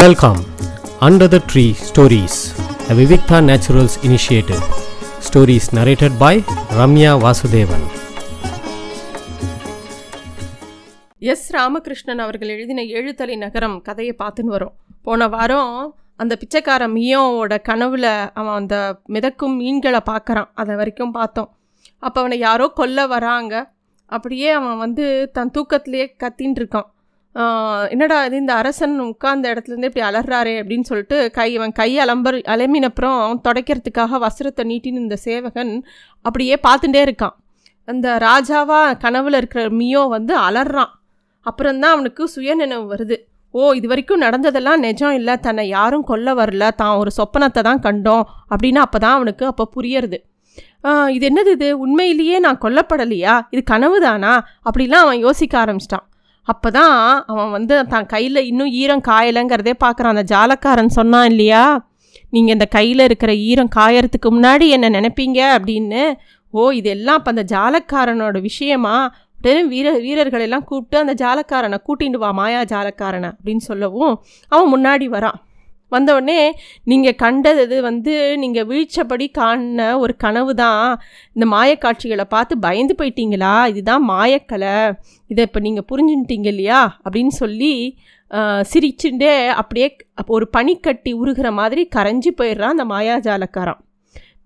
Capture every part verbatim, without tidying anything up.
Welcome, Under the Tree Stories, a Viviktha Naturals initiative. Stories narrated by Ramya Vasudevan. S Ramakrishnan அவர்கள் எழுதின ஏழுதலை நகரம் கதையை பார்த்துன்னு வரும். போன வாரம் அந்த பிச்சைக்கார மியோவோட கனவுல அவன் அந்த மிதக்கும் மீன்களை பார்க்குறான். அதை வரைக்கும் பார்த்தோம். அப்போ அவனை யாரோ கொல்ல வராங்க. அப்படியே அவன் வந்து தன் தூக்கத்திலேயே கத்தின்னு இருக்கான். என்னடா இது, இந்த அரசன் உட்கார்ந்த இடத்துலேருந்து இப்படி அலறாரே அப்படின்னு சொல்லிட்டு கை அவன் கை அலம்பர் அலம்பினப்புறம் துடைக்கிறதுக்காக வஸ்திரத்தை நீட்டின்னு இந்த சேவகன் அப்படியே பார்த்துட்டே இருக்கான். அந்த ராஜாவாக கனவில் இருக்கிற மியோ வந்து அலறான். அப்புறம்தான் அவனுக்கு சுயநினைவு வருது. ஓ, இது வரைக்கும் நடந்ததெல்லாம் நிஜம் இல்லை, தன்னை யாரும் கொல்ல வரல, தான் ஒரு சொப்பனத்தை தான் கண்டோம் அப்படின்னு அப்போ தான் அவனுக்கு அப்போ புரியறது. இது என்னது, இது உண்மையிலேயே நான் கொல்லப்படலையா, இது கனவு தானா அப்படிலாம் அவன் யோசிக்க ஆரம்பிச்சிட்டான். அப்போ தான் அவன் வந்து தான் கையில் இன்னும் ஈரம் காயலைங்கிறதே பார்க்குறான். அந்த ஜாலக்காரன் சொன்னான் இல்லையா, நீங்கள் இந்த கையில் இருக்கிற ஈரம் காயறதுக்கு முன்னாடி என்ன நினைப்பீங்க அப்படின்னு. ஓ, இதெல்லாம் அப்போ அந்த ஜாலக்காரனோட விஷயமா. உடனே வீர வீரர்களெல்லாம் கூப்பிட்டு அந்த ஜாலக்காரனை கூட்டிகிட்டு வா, மாயா ஜாலக்காரனை அப்படின்னு சொல்லவும் அவன் முன்னாடி வரான். வந்தவுடனே, நீங்கள் கண்டது வந்து நீங்கள் வீழ்ச்சபடி காண ஒரு கனவு தான், இந்த மாயக்காட்சிகளை பார்த்து பயந்து போயிட்டீங்களா, இதுதான் மாயக்கலை, இதை இப்போ நீங்கள் புரிஞ்சுட்டீங்க இல்லையா அப்படின்னு சொல்லி சிரிச்சுட்டே அப்படியே ஒரு பனிக்கட்டி உருகிற மாதிரி கரைஞ்சி போயிடுறான் அந்த மாயாஜாலக்காரன்.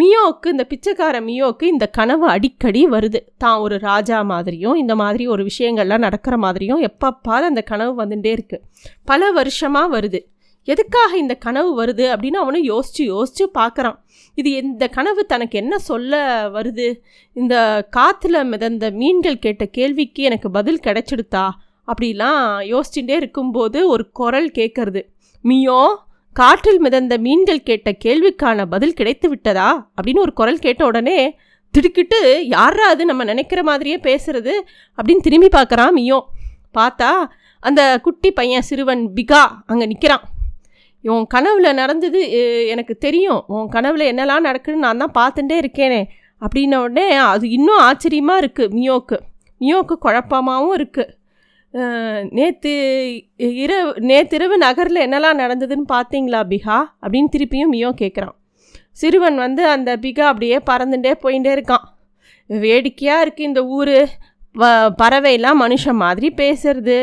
மியோவுக்கு, இந்த பிச்சைக்கார மியோவுக்கு இந்த கனவு அடிக்கடி வருது. தான் ஒரு ராஜா மாதிரியும் இந்த மாதிரி ஒரு விஷயங்கள்லாம் நடக்கிற மாதிரியும் எப்பப்பாலும் அந்த கனவு வந்துகிட்டே இருக்குது. பல வருஷமாக வருது. எதுக்காக இந்த கனவு வருது அப்படின்னு அவனும் யோசித்து யோசித்து பார்க்குறான். இது இந்த கனவு தனக்கு என்ன சொல்ல வருது, இந்த காற்றுல மிதந்த மீன்கள் கேட்ட கேள்விக்கு எனக்கு பதில் கிடைச்சிடுதா அப்படிலாம் யோசிச்சுட்டே இருக்கும்போது ஒரு குரல் கேட்குறது. மியோ, காற்றில் மிதந்த மீன்கள் கேட்ட கேள்விக்கான பதில் கிடைத்து விட்டதா அப்படின்னு ஒரு குரல் கேட்ட உடனே திடுக்கிட்டு யாரா அது, நம்ம நினைக்கிற மாதிரியே பேசுறது அப்படின்னு திரும்பி பார்க்குறான் மியோ. பார்த்தா அந்த குட்டி பையன் சிறுவன் பிகா அங்கே நிற்கிறான். உன் கனவுல நடந்தது எனக்கு தெரியும், உன் கனவுல என்னெல்லாம் நடக்குதுன்னு நான் தான் பார்த்துட்டே இருக்கேனே அப்படின்ன உடனே அது இன்னும் ஆச்சரியமாக இருக்குது மியோக்கு. மியோக்கு குழப்பமாகவும் இருக்குது. நேற்று இரவு நேற்றிரவு நகரில் என்னெல்லாம் நடந்ததுன்னு பார்த்தீங்களா பிகா அப்படின்னு திருப்பியும் மியோ கேட்குறான். சிறுவன் வந்து அந்த பிகா அப்படியே பறந்துட்டே போயிட்டே இருக்கான். வேடிக்கையாக இருக்குது இந்த ஊர், வ பறவைலாம் மனுஷன் மாதிரி பேசுறது,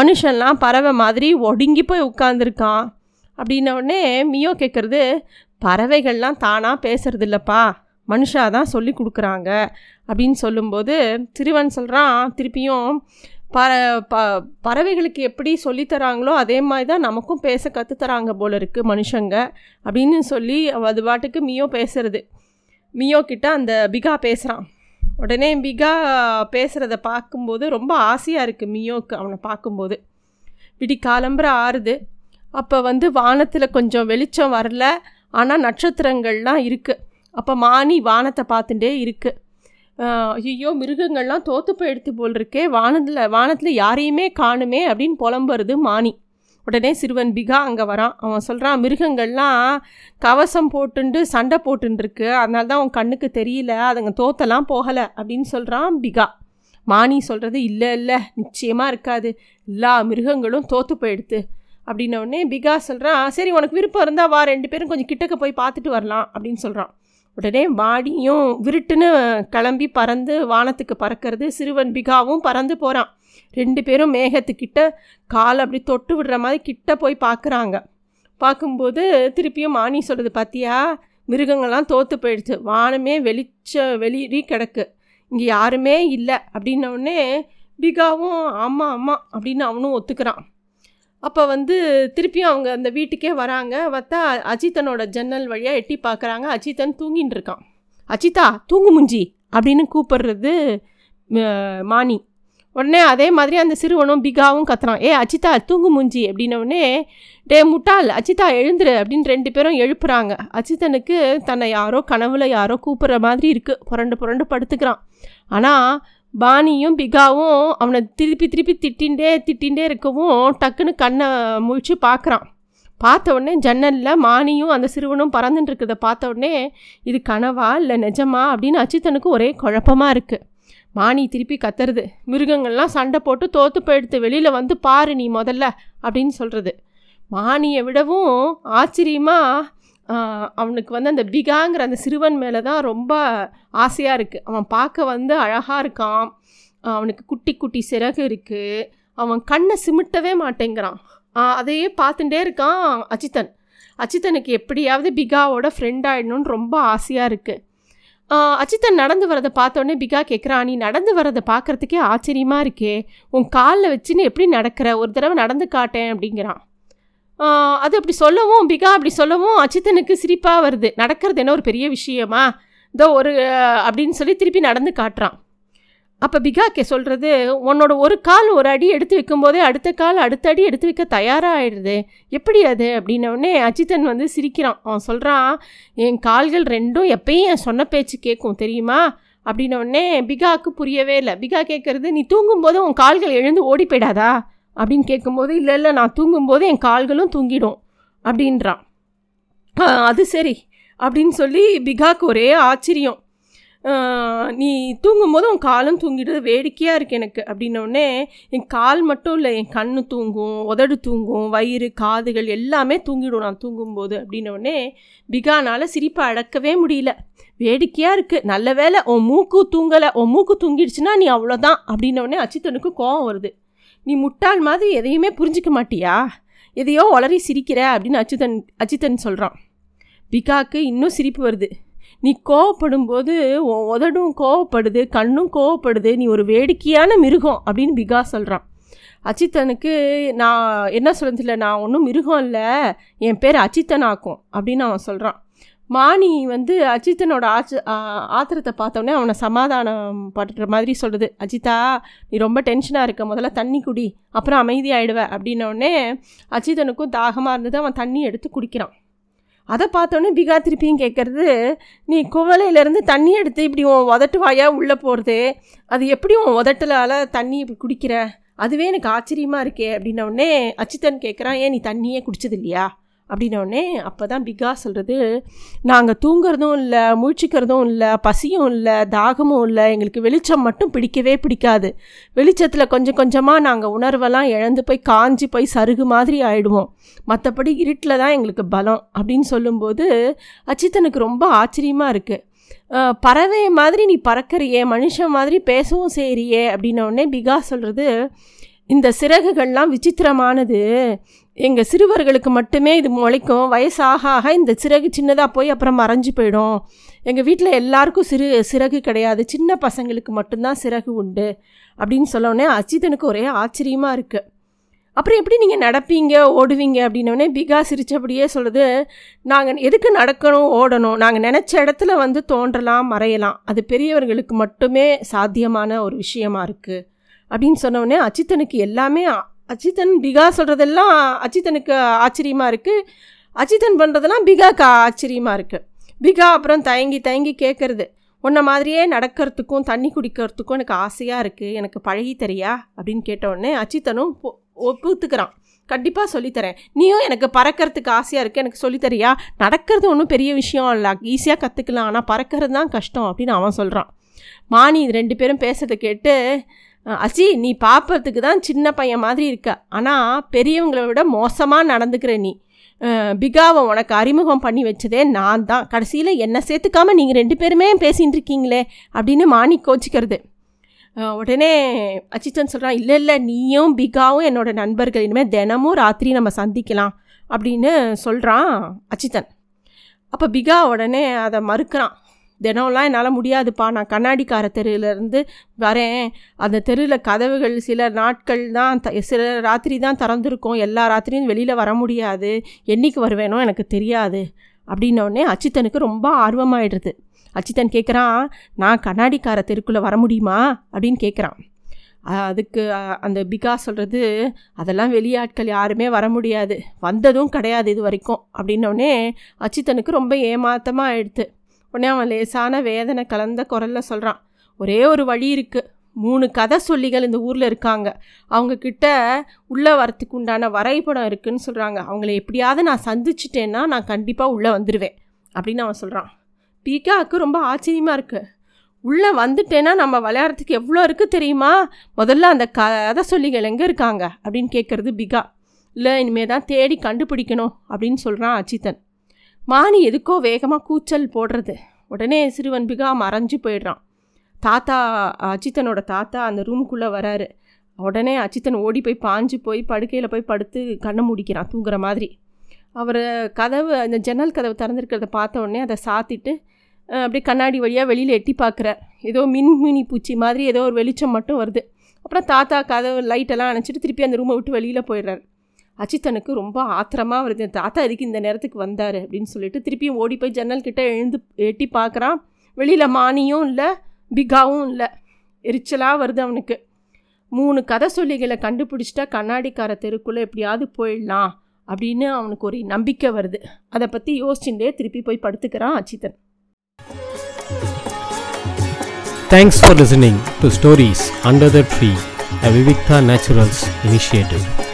மனுஷன்லாம் பறவை மாதிரி ஒடுங்கி போய் உட்காந்துருக்கான் அப்படின்னோடனே மியோ கேட்குறது, பறவைகள்லாம் தானாக பேசுறது இல்லைப்பா, மனுஷா தான் சொல்லி கொடுக்குறாங்க அப்படின்னு சொல்லும்போது சிறுவன் சொல்கிறான் திருப்பியும், பற ப பறவைகளுக்கு எப்படி சொல்லித்தராங்களோ அதே மாதிரி தான் நமக்கும் பேச கற்றுத்தராங்க போல இருக்குது மனுஷங்க அப்படின்னு சொல்லி அது பாட்டுக்கு மியோ பேசுறது. மியோ கிட்ட அந்த பிகா பேசுகிறான். உடனே பிகா பேசுகிறத பார்க்கும்போது ரொம்ப ஆசையாக இருக்குது மியோக்கு. அவனை பார்க்கும்போது விடி காலம்புற ஆறுது. அப்போ வந்து வானத்தில் கொஞ்சம் வெளிச்சம் வரல, ஆனால் நட்சத்திரங்கள்லாம் இருக்குது. அப்போ மானி வானத்தை பார்த்துட்டே இருக்குது. ஐயோ, மிருகங்கள்லாம் தோற்று போயிடுத்து போல் இருக்கே, வானத்தில் வானத்தில் யாரையுமே காணுமே அப்படின்னு புலம்புறது மானி. உடனே சிறுவன் பிகா அங்கே வரான். அவன் சொல்கிறான், மிருகங்கள்லாம் கவசம் போட்டுண்டு சண்டை போட்டுருக்கு, அதனால தான் அவன் கண்ணுக்கு தெரியல, அதுங்க தோற்றலாம் போகலை அப்படின்னு சொல்கிறான் பிகா. மானி சொல்கிறது, இல்லை இல்லை நிச்சயமாக இருக்காது, எல்லா மிருகங்களும் தோற்று போயிடுத்து அப்படின்னோடனே பிகா சொல்கிறான், சரி உனக்கு விருப்பம் இருந்தால் வா, ரெண்டு பேரும் கொஞ்சம் கிட்டக்க போய் பார்த்துட்டு வரலாம் அப்படின்னு சொல்கிறான். உடனே மானியும் விருட்டுன்னு கிளம்பி பறந்து வானத்துக்கு பறக்கிறது. சிறுவன் பிகாவும் பறந்து போகிறான். ரெண்டு பேரும் மேகத்துக்கிட்ட காலை அப்படி தொட்டு விடுற மாதிரி கிட்ட போய் பார்க்குறாங்க. பார்க்கும்போது திருப்பியும் மானி சொல்கிறது, பார்த்தியா மிருகங்கள்லாம் தோற்று போயிடுச்சு, வானமே வெளிச்ச வெளியே கிடக்கு, இங்கே யாருமே இல்லை அப்படின்னோடனே பிகாவும் ஆமாம் ஆமாம் அப்படின்னு அவனும் ஒத்துக்கிறான். அப்போ வந்து திருப்பியும் அவங்க அந்த வீட்டுக்கே வராங்க. பார்த்தா அஜித்தனோட ஜன்னல் வழியாக எட்டி பார்க்குறாங்க, அஜித்தன் தூங்கின்னு இருக்கான். அஜித்தா, தூங்கு முஞ்சி அப்படின்னு கூப்பிடுறது மானி. உடனே அதே மாதிரி அந்த சிறுவனும் பிகாவும் கத்துறான், ஏ அஜித்தா தூங்கு முஞ்சி அப்படின்னோடனே டே முட்டாள் அஜித்தா எழுந்துரு அப்படின்னு ரெண்டு பேரும் எழுப்புறாங்க. அஜித்தனுக்கு தன்னை யாரோ கனவுல யாரோ கூப்பிட்ற மாதிரி இருக்குது. புரண்டு புரண்டு படுத்துக்கிறான். ஆனால் பானியும் பிகாவும் அவனை திருப்பி திருப்பி திட்டின்ண்டே திட்டின்ண்டே இருக்கவும் டக்குன்னு கண்ணை முழிச்சு பார்க்குறான். பார்த்த உடனே ஜன்னலில் மானியும் அந்த சிறுவனும் பறந்துட்டு இருக்கிறத பார்த்த உடனே இது கனவா இல்லை நிஜமா அப்படின்னு அஜித்தனுக்கு ஒரே குழப்பமாக இருக்குது. மானி திருப்பி கத்துறது, மிருகங்கள்லாம் சண்டை போட்டு தோற்று போயிடுத்து, வெளியில் வந்து பாரு நீ முதல்ல அப்படின்னு சொல்கிறது. மானியை விடவும் ஆச்சரியமாக அவனுக்கு வந்து அந்த பிகாங்கிற அந்த சிறுவன் மேலே தான் ரொம்ப ஆசையாக இருக்குது. அவன் பார்க்க வந்து அழகாக இருக்கான், அவனுக்கு குட்டி குட்டி சிறகு இருக்குது, அவன் கண்ணை சிமிட்டவே மாட்டேங்கிறான், அதையே பார்த்துட்டே இருக்கான் அஜித்தன். அஜித்தனுக்கு எப்படியாவது பிகாவோட ஃப்ரெண்ட் ஆகிடணும்னு ரொம்ப ஆசையாக இருக்குது. அஜித்தன் நடந்து வரதை பார்த்தோன்னே பிகா கேட்குறான், நீ நடந்து வரதை பார்க்குறதுக்கே ஆச்சரியமாக இருக்கே, உன் காலில் வச்சுன்னு எப்படி நடக்கிற, ஒரு தடவை நடந்து காட்டேன் அப்படிங்கிறான். அது அப்படி சொல்லவும் பிகா அப்படி சொல்லவும் அஜித்தனுக்கு சிரிப்பாக வருது. நடக்கிறது என்ன ஒரு பெரிய விஷயமா, இதோ ஒரு அப்படின்னு சொல்லி திருப்பி நடந்து காட்டுறான். அப்போ பிகா கே சொல்கிறது, உன்னோட ஒரு கால் ஒரு அடி எடுத்து வைக்கும்போதே அடுத்த கால் அடுத்த அடி எடுத்து வைக்க தயாராகிடுது, எப்படி அது அப்படின்னோடனே அஜித்தன் வந்து சிரிக்கிறான். அவன் சொல்கிறான், என் கால்கள் ரெண்டும் எப்பயும் என் சொன்ன பேச்சு கேட்கும் தெரியுமா அப்படின்னோடனே பிகாவுக்கு புரியவே இல்லை. பிகா கேட்குறது, நீ தூங்கும்போது உன் கால்கள் எழுந்து ஓடி போயிடாதா அப்படின்னு கேட்கும்போது, இல்லை இல்லை நான் தூங்கும்போது என் கால்களும் தூங்கிடும் அப்படின்றான். அது சரி அப்படின்னு சொல்லி பிகாக்கு ஒரே ஆச்சரியம், நீ தூங்கும்போது உன் காலும் தூங்கிடுறது வேடிக்கையாக இருக்குது எனக்கு அப்படின்னோடனே, என் கால் மட்டும் இல்லை என் கண் தூங்கும், உதடு தூங்கும், வயிறு காதுகள் எல்லாமே தூங்கிடும் நான் தூங்கும்போது அப்படின்னோடனே பிகானால் சிரிப்பை அடக்கவே முடியல. வேடிக்கையாக இருக்குது, நல்ல வேலை உன் மூக்கு தூங்கலை, உன் மூக்கு தூங்கிடுச்சுன்னா நீ அவ்வளோதான் அப்படின்னோடனே அஜித்தனுக்கு கோபம் வருது. நீ முட்டாள் மாதிரி எதையுமே புரிஞ்சிக்க மாட்டியா, எதையோ உளறி சிரிக்கிற அப்படின்னு அஜித்தன் அஜித்தன் சொல்கிறான். பிகாவுக்கு இன்னும் சிரிப்பு வருது. நீ கோவப்படும் போது உன் உதடும் கோவப்படுது, கண்ணும் கோவப்படுது, நீ ஒரு வேடிக்கையான மிருகம் அப்படின்னு பிகா சொல்கிறான். அஜித்தனுக்கு, நான் என்ன சொல்கிறதில்ல, நான் ஒன்றும் மிருகம் இல்லை, என் பேர் அஜித்தன் ஆக்கும் அப்படின்னு அவன் சொல்கிறான். மானி வந்து அஜித்தனோட ஆச்சு ஆத்திரத்தை பார்த்தோன்னே அவனை சமாதானம் படுற மாதிரி சொல்கிறது. அஜித்தா நீ ரொம்ப டென்ஷனாக இருக்க, முதல்ல தண்ணி குடி, அப்புறம் அமைதியாகிடுவ அப்படின்னோடனே அஜித்தனுக்கும் தாகமாக இருந்தது. அவன் தண்ணி எடுத்து குடிக்கிறான். அதை பார்த்தோன்னே பிகா திருப்பியும் கேட்குறது, நீ குவளையிலேருந்து தண்ணி எடுத்து இப்படி உன் உதட்டு வாயாக உள்ளே போகிறது, அது எப்படி உன் உதட்டலால் தண்ணி இப்படி குடிக்கிற, அதுவே எனக்கு ஆச்சரியமாக இருக்கே அப்படின்னோடனே அஜித்தன் கேட்குறான், ஏன் நீ தண்ணியே குடிச்சது இல்லையா அப்படின்னோடனே அப்போ தான் பிகா சொல்கிறது, நாங்கள் தூங்குறதும் இல்லை, முழிச்சிக்கிறதும் இல்லை, பசியும் இல்லை, தாகமும் இல்லை, எங்களுக்கு வெளிச்சம் மட்டும் பிடிக்கவே பிடிக்காது, வெளிச்சத்தில் கொஞ்சம் கொஞ்சமாக நாங்கள் உணர்வெல்லாம் இழந்து போய் காஞ்சி போய் சருகு மாதிரி ஆகிடுவோம், மற்றபடி இருட்டில் தான் எங்களுக்கு பலம் அப்படின்னு சொல்லும்போது அஜித்தனுக்கு ரொம்ப ஆச்சரியமாக இருக்குது. பறவை மாதிரி நீ பறக்கிறியே, மனுஷன் மாதிரி பேசவும் செய்கிறியே அப்படின்னோடனே பிகா சொல்கிறது, இந்த சிறகுகள்லாம் விசித்திரமானது, எங்கள் சிறுவர்களுக்கு மட்டுமே இது முளைக்கும், வயசாக ஆக இந்த சிறகு சின்னதாக போய் அப்புறம் மறைஞ்சு போயிடும், எங்கள் வீட்டில் எல்லாருக்கும் சிறு சிறகு கிடையாது, சின்ன பசங்களுக்கு மட்டும்தான் சிறகு உண்டு அப்படின்னு சொல்லவுடனே அஜித்தனுக்கு ஒரே ஆச்சரியமாக இருக்குது. அப்புறம் எப்படி நீங்கள் நடப்பீங்க ஓடுவீங்க அப்படின்னோடனே பிகா சிரித்தபடியே சொல்கிறது, நாங்கள் எதுக்கு நடக்கணும் ஓடணும், நாங்கள் நினச்ச இடத்துல வந்து தோன்றலாம் மறையலாம், அது பெரியவர்களுக்கு மட்டுமே சாத்தியமான ஒரு விஷயமா இருக்குது அப்படின்னு சொன்னோடனே அஜித்தனுக்கு எல்லாமே அஜித்தன் பிகா சொல்கிறதெல்லாம் அஜித்தனுக்கு ஆச்சரியமாக இருக்குது, அஜித்தன் பண்ணுறதெல்லாம் பிகாக்கு ஆச்சரியமாக இருக்குது. பிகா அப்புறம் தயங்கி தயங்கி கேட்குறது, உன்ன மாதிரியே நடக்கிறதுக்கும் தண்ணி குடிக்கிறதுக்கும் எனக்கு ஆசையாக இருக்குது, எனக்கு பழகி தரியா அப்படின்னு கேட்டவுடனே அஜித்தனும் ஒப்புத்துக்கிறான், கண்டிப்பாக சொல்லித்தரேன், நீயும் எனக்கு பறக்கிறதுக்கு ஆசையாக இருக்குது எனக்கு சொல்லித்தரியா, நடக்கிறது ஒன்றும் பெரிய விஷயம் இல்லை, ஈஸியாக கற்றுக்கலாம், ஆனால் பறக்கிறது தான் கஷ்டம் அப்படின்னு அவன் சொல்கிறான். மானி ரெண்டு பேரும் பேசுறதை கேட்டு, அசி நீ பார்ப்பறதுக்கு தான் சின்ன பையன் மாதிரி இருக்க, ஆனால் பெரியவங்களை விட மோசமாக நடந்துக்கிற நீ, பிகாவை உனக்கு அறிமுகம் பண்ணி வச்சதே நான் தான், கடைசியில் என்னை சேர்த்துக்காமல் நீங்கள் ரெண்டு பேருமே பேசிகிட்டு இருக்கீங்களே அப்படின்னு மானி கோச்சிக்கிறது. உடனே அஜித்தன் சொல்கிறான், இல்லை இல்லை நீயும் பிகாவும் என்னோடய நண்பர்கள், இனிமேல் தினமும் ராத்திரி நம்ம சந்திக்கலாம் அப்படின்னு சொல்கிறான் அஜித்தன். அப்போ பிகா உடனே அதை மறுக்கிறான், தினம்லாம் என்னால் முடியாதுப்பா, நான் கண்ணாடிக்கார தெருவிலேருந்து வரேன், அந்த தெருவில் கதவுகள் சில நாட்கள் தான் த சில ராத்திரி தான் திறந்துருக்கோம், எல்லா ராத்திரியும் வெளியில் வர முடியாது, என்றைக்கு வருவேனோ எனக்கு தெரியாது அப்படின்னோடனே அஜித்தனுக்கு ரொம்ப ஆர்வமாகிடுது. அஜித்தன் கேட்குறான், நான் கண்ணாடிக்கார தெருக்குள்ளே வர முடியுமா அப்படின்னு கேட்குறான். அதுக்கு அந்த பிகா சொல்கிறது, அதெல்லாம் வெளியாட்கள் யாருமே வர முடியாது, வந்ததும் கிடையாது இது வரைக்கும் அப்படின்னோடனே அஜித்தனுக்கு ரொம்ப ஏமாத்தமாக ஆயிடுது. உடனே அவன் லேசான வேதனை கலந்த குரலில் சொல்கிறான், ஒரே ஒரு வழி இருக்குது, மூணு கதை சொல்லிகள் இந்த ஊரில் இருக்காங்க, அவங்கக்கிட்ட உள்ளே வரத்துக்கு உண்டான வரைபடம் இருக்குதுன்னு சொல்கிறாங்க, அவங்கள எப்படியாவது நான் சந்திச்சிட்டேன்னா நான் கண்டிப்பாக உள்ளே வந்துடுவேன் அப்படின்னு அவன் சொல்கிறான். பிகாவுக்கு ரொம்ப ஆச்சரியமாக இருக்குது, உள்ளே வந்துட்டேன்னா நம்ம விளையாடுறதுக்கு எவ்வளோ இருக்குது தெரியுமா, முதல்ல அந்த கதை சொல்லிகள் எங்கே இருக்காங்க அப்படின்னு கேட்குறது பிகா. இல்லை இனிமேல் தான் தேடி கண்டுபிடிக்கணும் அப்படின்னு சொல்கிறான் அச்சித்தன். மானி எதுக்கோ வேகமாக கூச்சல் போடுறது. உடனே சிறுவன் பிகா மறைஞ்சு போயிடுறான். தாத்தா அச்சித்தனோட தாத்தா அந்த ரூமுக்குள்ளே வராரு. உடனே அச்சித்தன் ஓடி போய் பாஞ்சு போய் படுக்கையில் போய் படுத்து கண்ணை மூடிக்கிறான் தூங்குற மாதிரி. அவர் கதவு அந்த ஜன்னல் கதவு திறந்துருக்கிறத பார்த்த உடனே அதை சாத்திட்டு அப்படியே கண்ணாடி வழியாக வெளியில் எட்டி பார்க்குறார். ஏதோ மின் மினி பூச்சி மாதிரி ஏதோ ஒரு வெளிச்சம் மட்டும் வருது. அப்புறம் தாத்தா கதவு லைட்டெல்லாம் அணைச்சிட்டு திருப்பி அந்த ரூமை விட்டு வெளியில் போயிடுறாரு. அச்சித்தனுக்கு ரொம்ப ஆத்திரமாக வருது, தாத்தா இதுக்கு இந்த நேரத்துக்கு வந்தார் அப்படின்னு சொல்லிட்டு திருப்பியும் ஓடி போய் ஜன்னல்கிட்ட எழுந்து எட்டி பார்க்குறான். வெளியில் மானியும் இல்லை, பிகாவும் இல்லை. எரிச்சலாக வருது அவனுக்கு. மூணு கதை சொல்லிகளை கண்டுபிடிச்சிட்டா கண்ணாடிக்கார தெருக்குள்ளே எப்படியாவது போயிடலாம் அப்படின்னு அவனுக்கு ஒரு நம்பிக்கை வருது. அதை பற்றி யோசிச்சுட்டே திருப்பி போய் படுத்துக்கிறான் அச்சித்தன். Thanks for listening to stories under the tree, Vivikta naturals initiative.